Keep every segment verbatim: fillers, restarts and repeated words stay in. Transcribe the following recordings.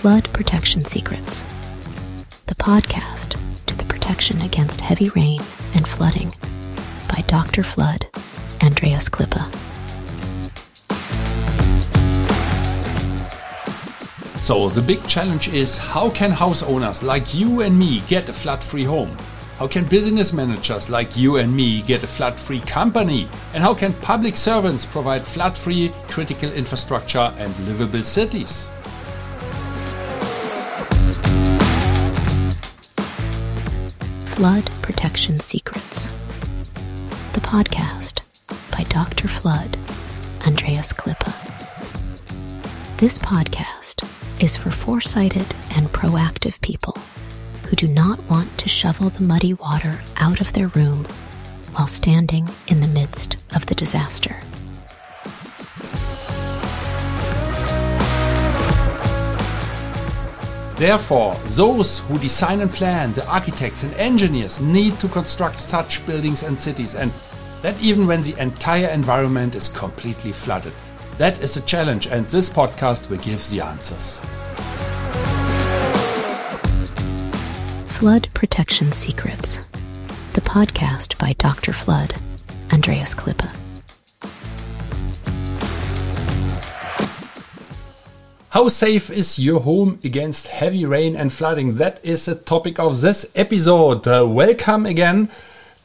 Flood Protection Secrets, the podcast to the protection against heavy rain and flooding by Doctor Flood, Andreas Klippe. So the big challenge is, how can house owners like you and me get a flood-free home? How can business managers like you and me get a flood-free company? And how can public servants provide flood-free critical infrastructure and livable cities? Flood Protection Secrets, the podcast by Doctor Flood, Andreas Klippe. This podcast is for foresighted and proactive people who do not want to shovel the muddy water out of their room while standing in the midst of the disaster. Therefore, those who design and plan, the architects and engineers, need to construct such buildings and cities, and that even when the entire environment is completely flooded. That is a challenge, and this podcast will give the answers. Flood Protection Secrets, the podcast by Doctor Flood, Andreas Klippe. How safe is your home against heavy rain and flooding? That is the topic of this episode. Uh, welcome again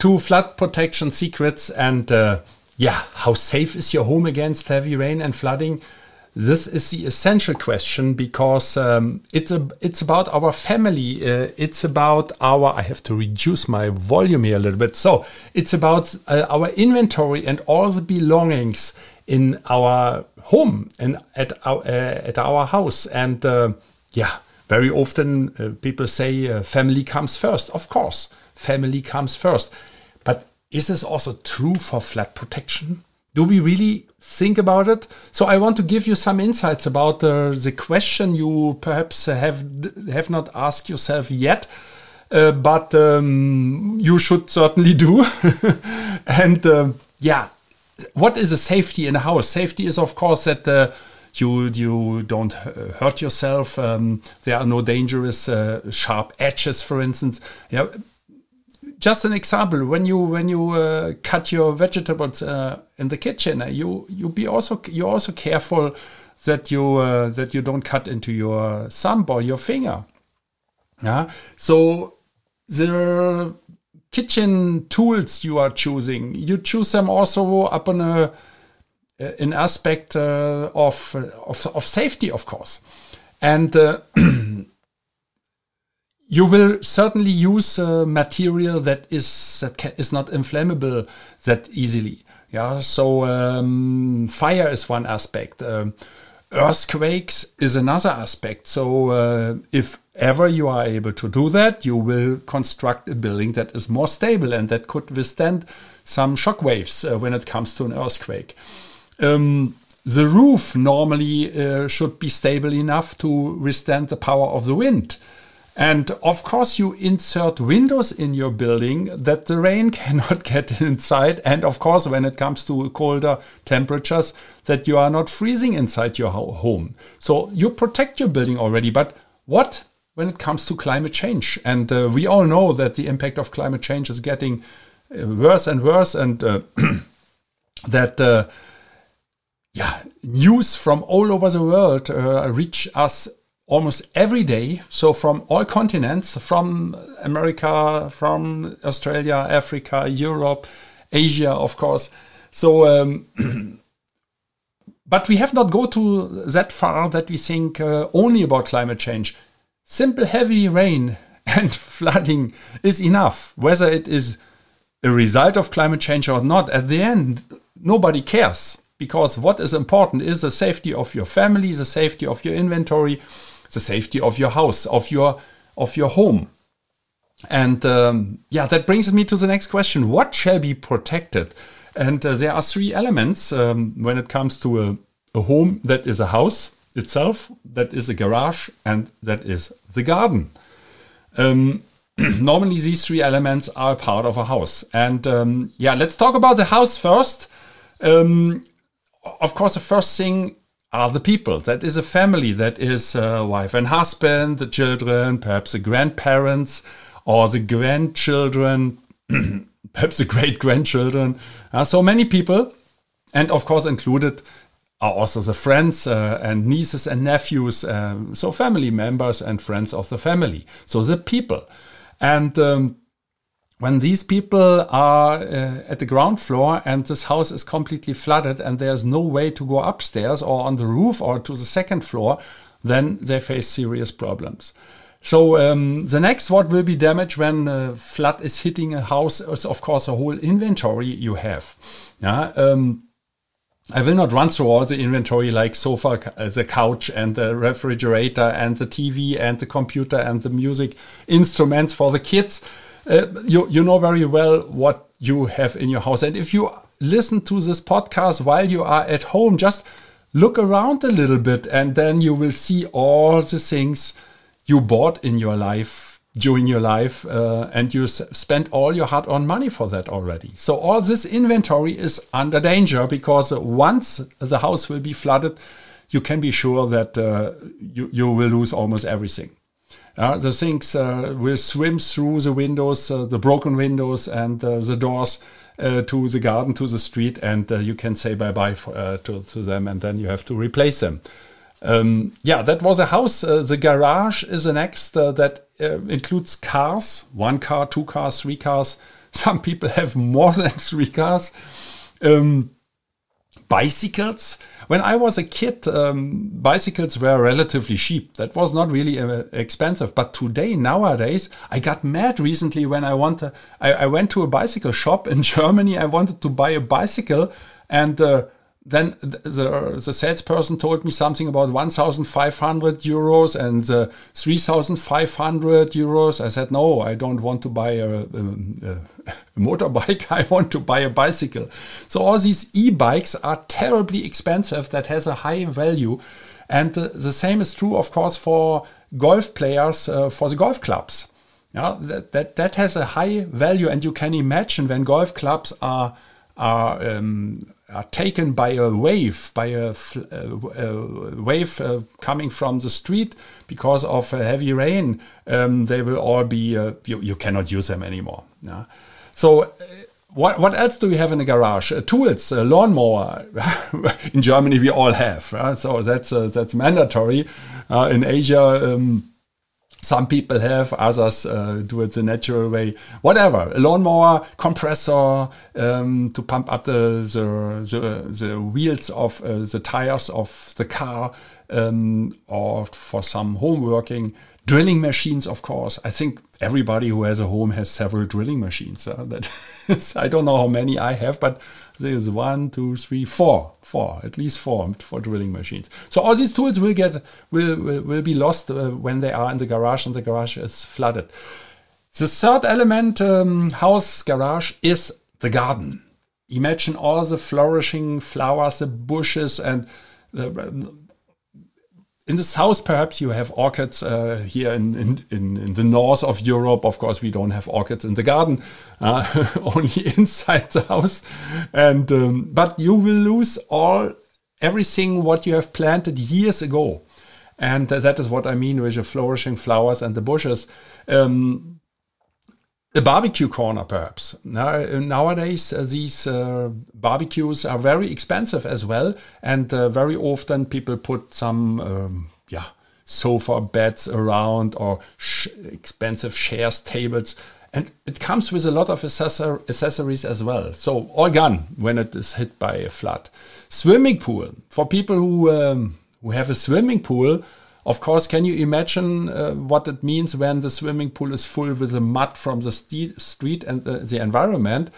to Flood Protection Secrets. And uh, yeah, how safe is your home against heavy rain and flooding? This is the essential question, because um, it's a, it's about our family. Uh, it's about our, I have to reduce my volume here a little bit. So it's about uh, our inventory and all the belongings in our home and at our, uh, at our house. And uh, yeah, very often uh, people say uh, family comes first. Of course, family comes first. But is this also true for flood protection? Do we really think about it? So I want to give you some insights about uh, the question you perhaps have have not asked yourself yet, uh, but um, you should certainly do. And uh, yeah, what is a safety in a house? Safety is, of course, that uh, you you don't hurt yourself. Um, there are no dangerous uh, sharp edges, for instance. Yeah, just an example: when you when you uh, cut your vegetables uh, in the kitchen, uh, you you be also you're also careful that you uh, that you don't cut into your thumb or your finger. Yeah, so the kitchen tools you are choosing, you choose them also up on a an aspect uh, of, of of safety, of course, and. Uh, You will certainly use uh, material that is that ca- is not inflammable that easily. Yeah, so um, fire is one aspect. Um, earthquakes is another aspect. So uh, if ever you are able to do that, you will construct a building that is more stable and that could withstand some shock waves uh, when it comes to an earthquake. Um, the roof normally uh, should be stable enough to withstand the power of the wind. And of course, you insert windows in your building that the rain cannot get inside. And of course, when it comes to colder temperatures, that you are not freezing inside your home. So you protect your building already. But what when it comes to climate change? And uh, we all know that the impact of climate change is getting worse and worse, and uh, that uh, yeah, news from all over the world uh, reach us almost every day, so from all continents, from America, from Australia, Africa, Europe, Asia, of course. So, um, but we have not go to that far that we think uh, only about climate change. Simple heavy rain and flooding is enough, whether it is a result of climate change or not. At the end, nobody cares, because what is important is the safety of your family, the safety of your inventory, the safety of your house, of your of your home. And um, yeah, that brings me to the next question. What shall be protected? And uh, there are three elements um, when it comes to a, a home. That is a house itself, that is a garage, and that is the garden. Um, normally these three elements are a part of a house. And um, yeah, let's talk about the house first. Um, of course, the first thing are the people. That is a family. That is a wife and husband, the children, perhaps the grandparents or the grandchildren, perhaps the great-grandchildren. Uh, so many people. And of course included are also the friends uh, and nieces and nephews. Um, so family members and friends of the family. So the people. And um, when these people are uh, at the ground floor and this house is completely flooded and there's no way to go upstairs or on the roof or to the second floor, then they face serious problems. So um, the next what will be damaged when a flood is hitting a house is, of course, a whole inventory you have. Yeah, um, I will not run through all the inventory like sofa, uh, the couch and the refrigerator and the T V and the computer and the music instruments for the kids. Uh, you, you know very well what you have in your house. And if you listen to this podcast while you are at home, just look around a little bit and then you will see all the things you bought in your life, during your life, uh, and you s- spent all your hard-earned money for that already. So all this inventory is under danger because once the house will be flooded, you can be sure that uh, you, you will lose almost everything. Uh, the things uh, will swim through the windows, uh, the broken windows and uh, the doors uh, to the garden, to the street, and uh, you can say bye-bye for, uh, to, to them, and then you have to replace them. Um, yeah, that was a house. Uh, the garage is the next uh, that uh, includes cars, one car, two cars, three cars. Some people have more than three cars. Um, bicycles. When I was a kid, um, bicycles were relatively cheap. That was not really uh, expensive. But today, nowadays, I got mad recently when I want to, I, I went to a bicycle shop in Germany. I wanted to buy a bicycle and uh, then the, the salesperson told me something about one thousand five hundred euros and uh, three thousand five hundred euros. I said, no, I don't want to buy a, a, a motorbike. I want to buy a bicycle. So all these e-bikes are terribly expensive. That has a high value. And uh, the same is true, of course, for golf players, uh, for the golf clubs. Yeah, that, that, that has a high value. And you can imagine when golf clubs are... are um, are taken by a wave, by a, fl- a, a wave uh, coming from the street because of uh, heavy rain, um, they will all be, uh, you, you cannot use them anymore. Yeah. So uh, what what else do we have in the garage? Uh, tools, a lawnmower. In Germany, we all have. Uh, so that's uh, that's mandatory. Uh, in Asia, um, some people have, others uh, do it the natural way. Whatever, a lawnmower, compressor um, to pump up the the, the, the wheels of uh, the tires of the car, um, or for some home working, drilling machines. Of course, I think everybody who has a home has several drilling machines. Uh, that is, I don't know how many I have, but there's one, two, three, four, four, at least four, four drilling machines. So all these tools will get will will, will be lost uh, when they are in the garage and the garage is flooded. The third element, um, house, garage, is the garden. Imagine all the flourishing flowers, the bushes, and the, in this house perhaps you have orchids. Uh, here in, in, in, in the north of Europe, of course, we don't have orchids in the garden, uh, only inside the house. And um, but you will lose all everything what you have planted years ago. And uh, that is what I mean with the flourishing flowers and the bushes. Um, a barbecue corner, perhaps. Now, nowadays, uh, these uh, barbecues are very expensive as well. And uh, very often people put some um, yeah, sofa beds around or sh- expensive chairs, tables. And it comes with a lot of accessor- accessories as well. So all gone when it is hit by a flood. Swimming pool. For people who... Um, We have a swimming pool. Of course, can you imagine uh, what it means when the swimming pool is full with the mud from the st- street and the, the environment?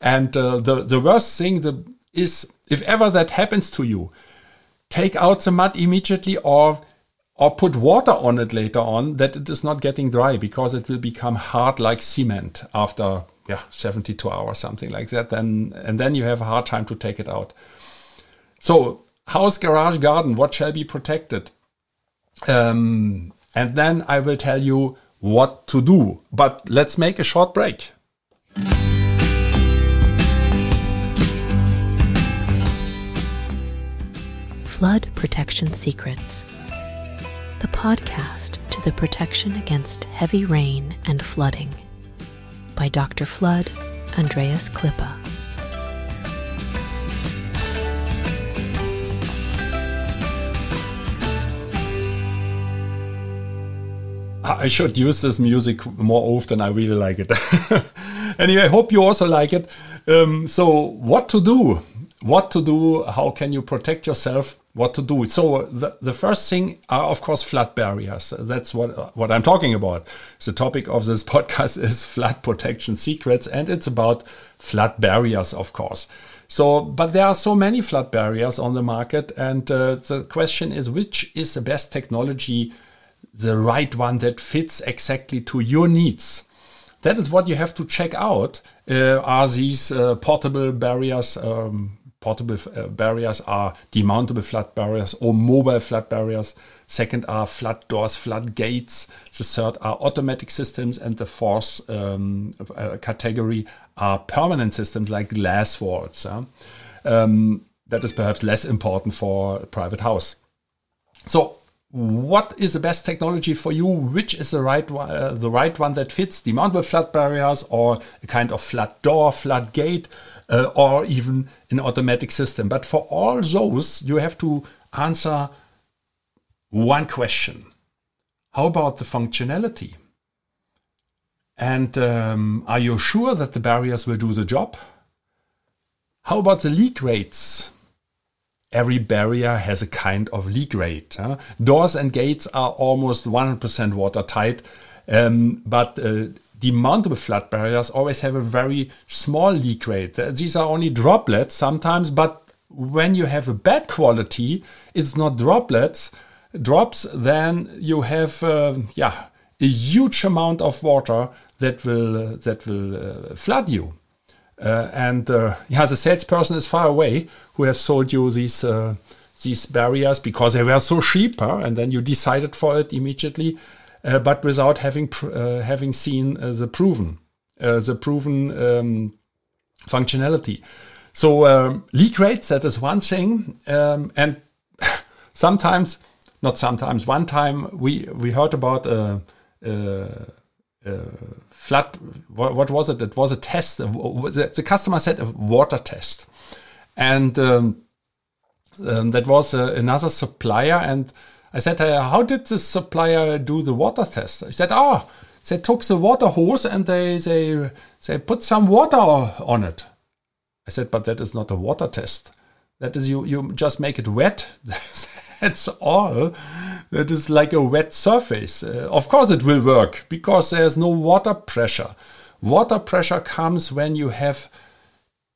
And uh, the, the worst thing the, is, if ever that happens to you, take out the mud immediately or, or put water on it later on that it is not getting dry because it will become hard like cement after yeah, seventy-two hours, something like that. Then, and then you have a hard time to take it out. So... house, garage, garden, what shall be protected? Um, and then I will tell you what to do. But let's make a short break. Flood Protection Secrets, the podcast to the protection against heavy rain and flooding, by Doctor Flood, Andreas Klippe. I should use this music more often. I really like it. Anyway, I hope you also like it. Um, so what to do? What to do? How can you protect yourself? What to do? So the, the first thing are, of course, flood barriers. That's what, what I'm talking about. The topic of this podcast is flood protection secrets, and it's about flood barriers, of course. So, but there are so many flood barriers on the market, and uh, the question is, which is the best technology, the right one that fits exactly to your needs? That is what you have to check out. Uh, are these uh, portable barriers? Um, portable f- uh, barriers are demountable flood barriers or mobile flood barriers. Second are flood doors, flood gates. The third are automatic systems. And the fourth um, uh, category are permanent systems like glass walls. Huh? Um, that is perhaps less important for a private house. So, what is the best technology for you? Which is the right one, uh, the right one that fits demountable flood barriers or a kind of flood door, flood gate, uh, or even an automatic system? But for all those, you have to answer one question. How about the functionality? And um, are you sure that the barriers will do the job? How about the leak rates? Every barrier has a kind of leak rate. Huh? Doors and gates are almost one hundred percent watertight, um, but uh, demountable flood barriers always have a very small leak rate. These are only droplets sometimes, but when you have a bad quality, it's not droplets, drops, then you have uh, yeah, a huge amount of water that will, uh, that will uh, flood you. Uh, and uh, yeah, the salesperson is far away who has sold you these uh, these barriers because they were so cheap, huh? And then you decided for it immediately, uh, but without having pr- uh, having seen uh, the proven uh, the proven um, functionality. So um, leak rates, that is one thing, um, and sometimes, not sometimes, one time we we heard about Uh, uh, Uh, flood, what, what was it? It was a test. The, the customer said a water test. And um, um, that was uh, another supplier. And I said, uh, how did the supplier do the water test? I said, oh, they took the water hose and they, they, they put some water on it. I said, but that is not a water test. That is, you, you just make it wet. That's all. That is like a wet surface. Uh, of course it will work because there's no water pressure. Water pressure comes when you have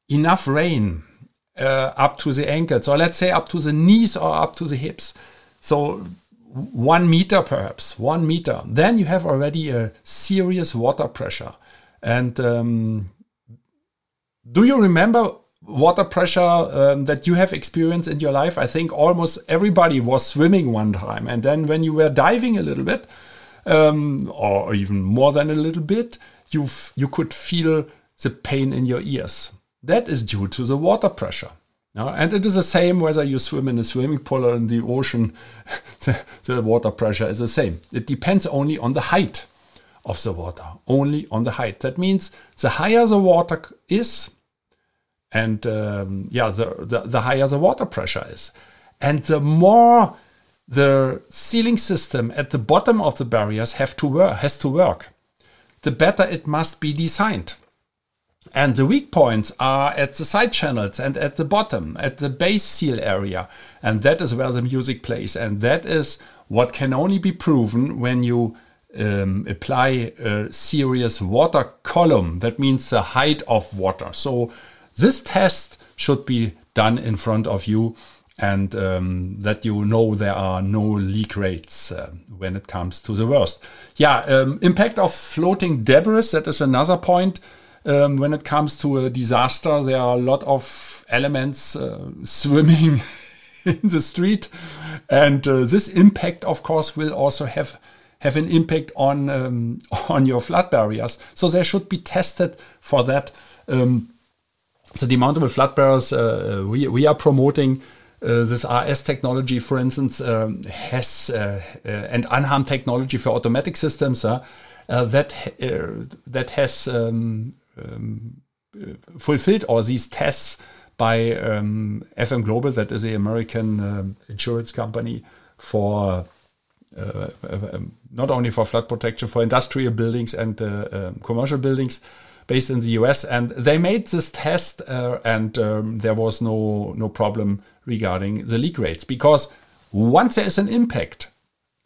enough rain uh, up to the ankles, or let's say up to the knees or up to the hips. So one meter perhaps, one meter. Then you have already a serious water pressure. And um, do you remember water pressure um, that you have experienced in your life? I think almost everybody was swimming one time. And then when you were diving a little bit, um, or even more than a little bit, you f- you could feel the pain in your ears. That is due to the water pressure. Uh, and it is the same whether you swim in a swimming pool or in the ocean. the, the water pressure is the same. It depends only on the height of the water, only on the height. That means the higher the water is, And um, yeah, the, the, the higher the water pressure is. And the more the sealing system at the bottom of the barriers have to work, has to work, the better it must be designed. And the weak points are at the side channels and at the bottom, at the base seal area. And that is where the music plays. And that is what can only be proven when you um, apply a serious water column. That means the height of water. So this test should be done in front of you, and um, that you know there are no leak rates uh, when it comes to the worst. Yeah, um, impact of floating debris, that is another point. Um, when it comes to a disaster, there are a lot of elements uh, swimming in the street. And uh, this impact, of course, will also have have an impact on, um, on your flood barriers. So they should be tested for that. Um, The demountable flood barriers uh, we, we are promoting Uh, this R S technology, for instance, um, has uh, uh, and unharmed technology for automatic systems uh, uh, that uh, that has um, um, fulfilled all these tests by um, F M Global, that is the American um, insurance company for uh, uh, uh, not only for flood protection, for industrial buildings and uh, uh, commercial buildings, based in the U S, and they made this test, uh, and um, there was no no problem regarding the leak rates, because once there is an impact,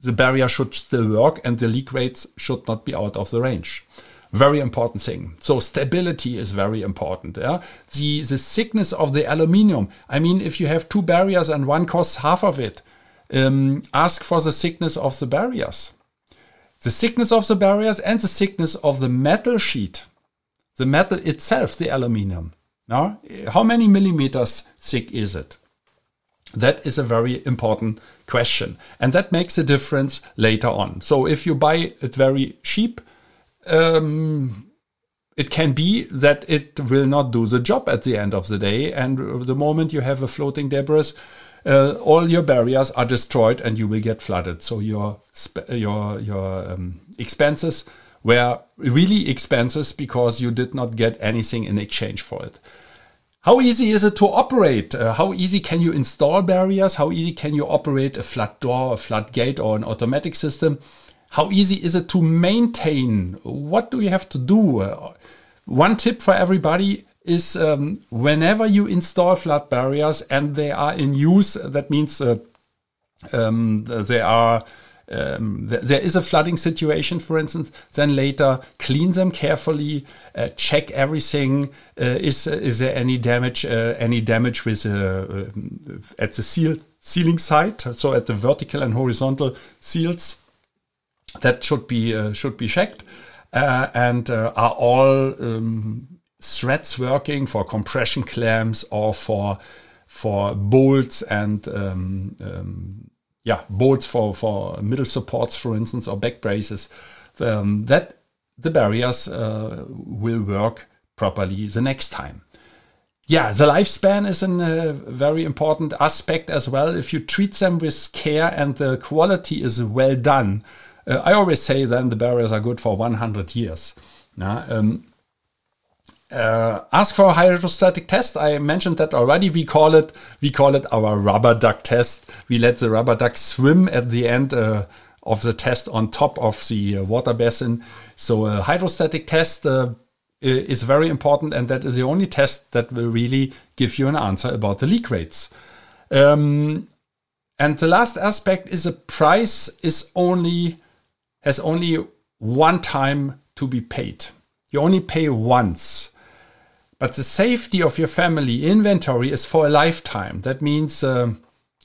the barrier should still work and the leak rates should not be out of the range. Very important thing. So stability is very important. Yeah? The the thickness of the aluminium. I mean, if you have two barriers and one costs half of it, um, ask for the thickness of the barriers, the thickness of the barriers, and the thickness of the metal sheet. The metal itself, the aluminium. Now, how many millimeters thick is it? That is a very important question, and that makes a difference later on. So if you buy it very cheap, um, it can be that it will not do the job at the end of the day. And the moment you have a floating debris, uh, all your barriers are destroyed and you will get flooded. So your your your um, expenses were really expenses, because you did not get anything in exchange for it. How easy is it to operate? Uh, how easy can you install barriers? How easy can you operate a flood door, a flood gate, or an automatic system? How easy is it to maintain? What do you have to do? Uh, one tip for everybody is um, whenever you install flood barriers and they are in use, that means uh, um, they are Um, th- there is a flooding situation, for instance, then later clean them carefully, uh, check everything. Uh, is is there any damage? Uh, any damage with uh, at the seal sealing side? So at the vertical and horizontal seals, that should be uh, should be checked. Uh, and uh, are all um, threads working for compression clamps or for for bolts and um, um, Yeah, bolts for, for middle supports, for instance, or back braces, um, that the barriers uh, will work properly the next time. Yeah, the lifespan is a uh, very important aspect as well. If you treat them with care and the quality is well done, uh, I always say then the barriers are good for one hundred years. Nah, um, Uh, ask for a hydrostatic test. I mentioned that already. We call it we call it our rubber duck test. We let the rubber duck swim at the end uh, of the test on top of the uh, water basin. So a hydrostatic test uh, is very important, and that is the only test that will really give you an answer about the leak rates. Um, and the last aspect is the price is only has only one time to be paid. You only pay once. But the safety of your family inventory is for a lifetime. That means uh,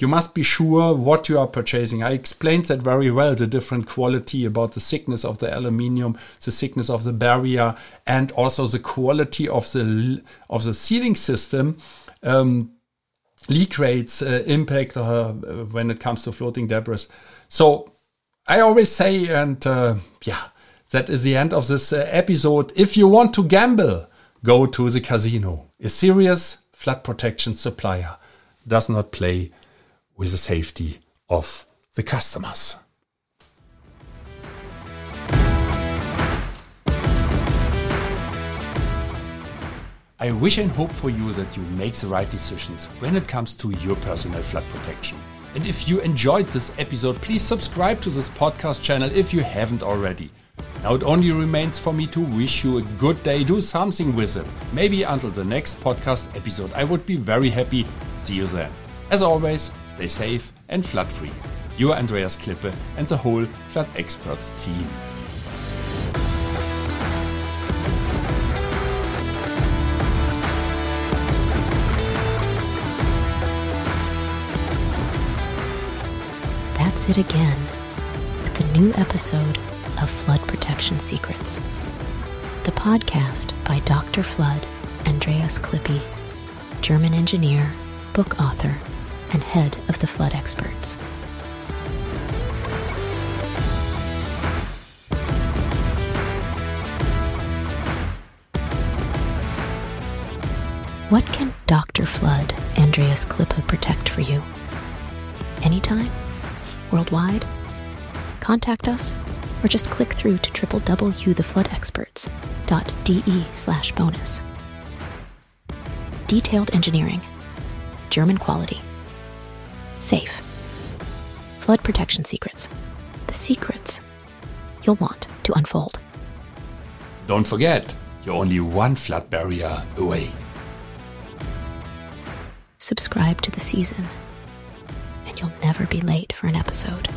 you must be sure what you are purchasing. I explained that very well, the different quality about the thickness of the aluminium, the thickness of the barrier, and also the quality of the of the sealing system, um, leak rates, uh, impact uh, when it comes to floating debris. So I always say, and uh, yeah, that is the end of this uh, episode. If you want to gamble, go to the casino. A serious flood protection supplier does not play with the safety of the customers. I wish and hope for you that you make the right decisions when it comes to your personal flood protection. And if you enjoyed this episode, please subscribe to this podcast channel if you haven't already. Now it only remains for me to wish you a good day. Do something with it. Maybe until the next podcast episode. I would be very happy. See you then. As always, stay safe and flood free. Your Andreas Klippe and the whole Flood Experts team. That's it again with the new episode of Flood Protection Secrets, the podcast by Doctor Flood, Andreas Klippe, German engineer, book author, and head of the Flood Experts. What can Doctor Flood, Andreas Klippe protect for you. Anytime, worldwide, contact us or just click through to w w w dot the flood experts dot d e slash bonus. Detailed engineering, German quality, safe, flood protection secrets, the secrets you'll want to unfold. Don't forget, you're only one flood barrier away. Subscribe to the season, and you'll never be late for an episode.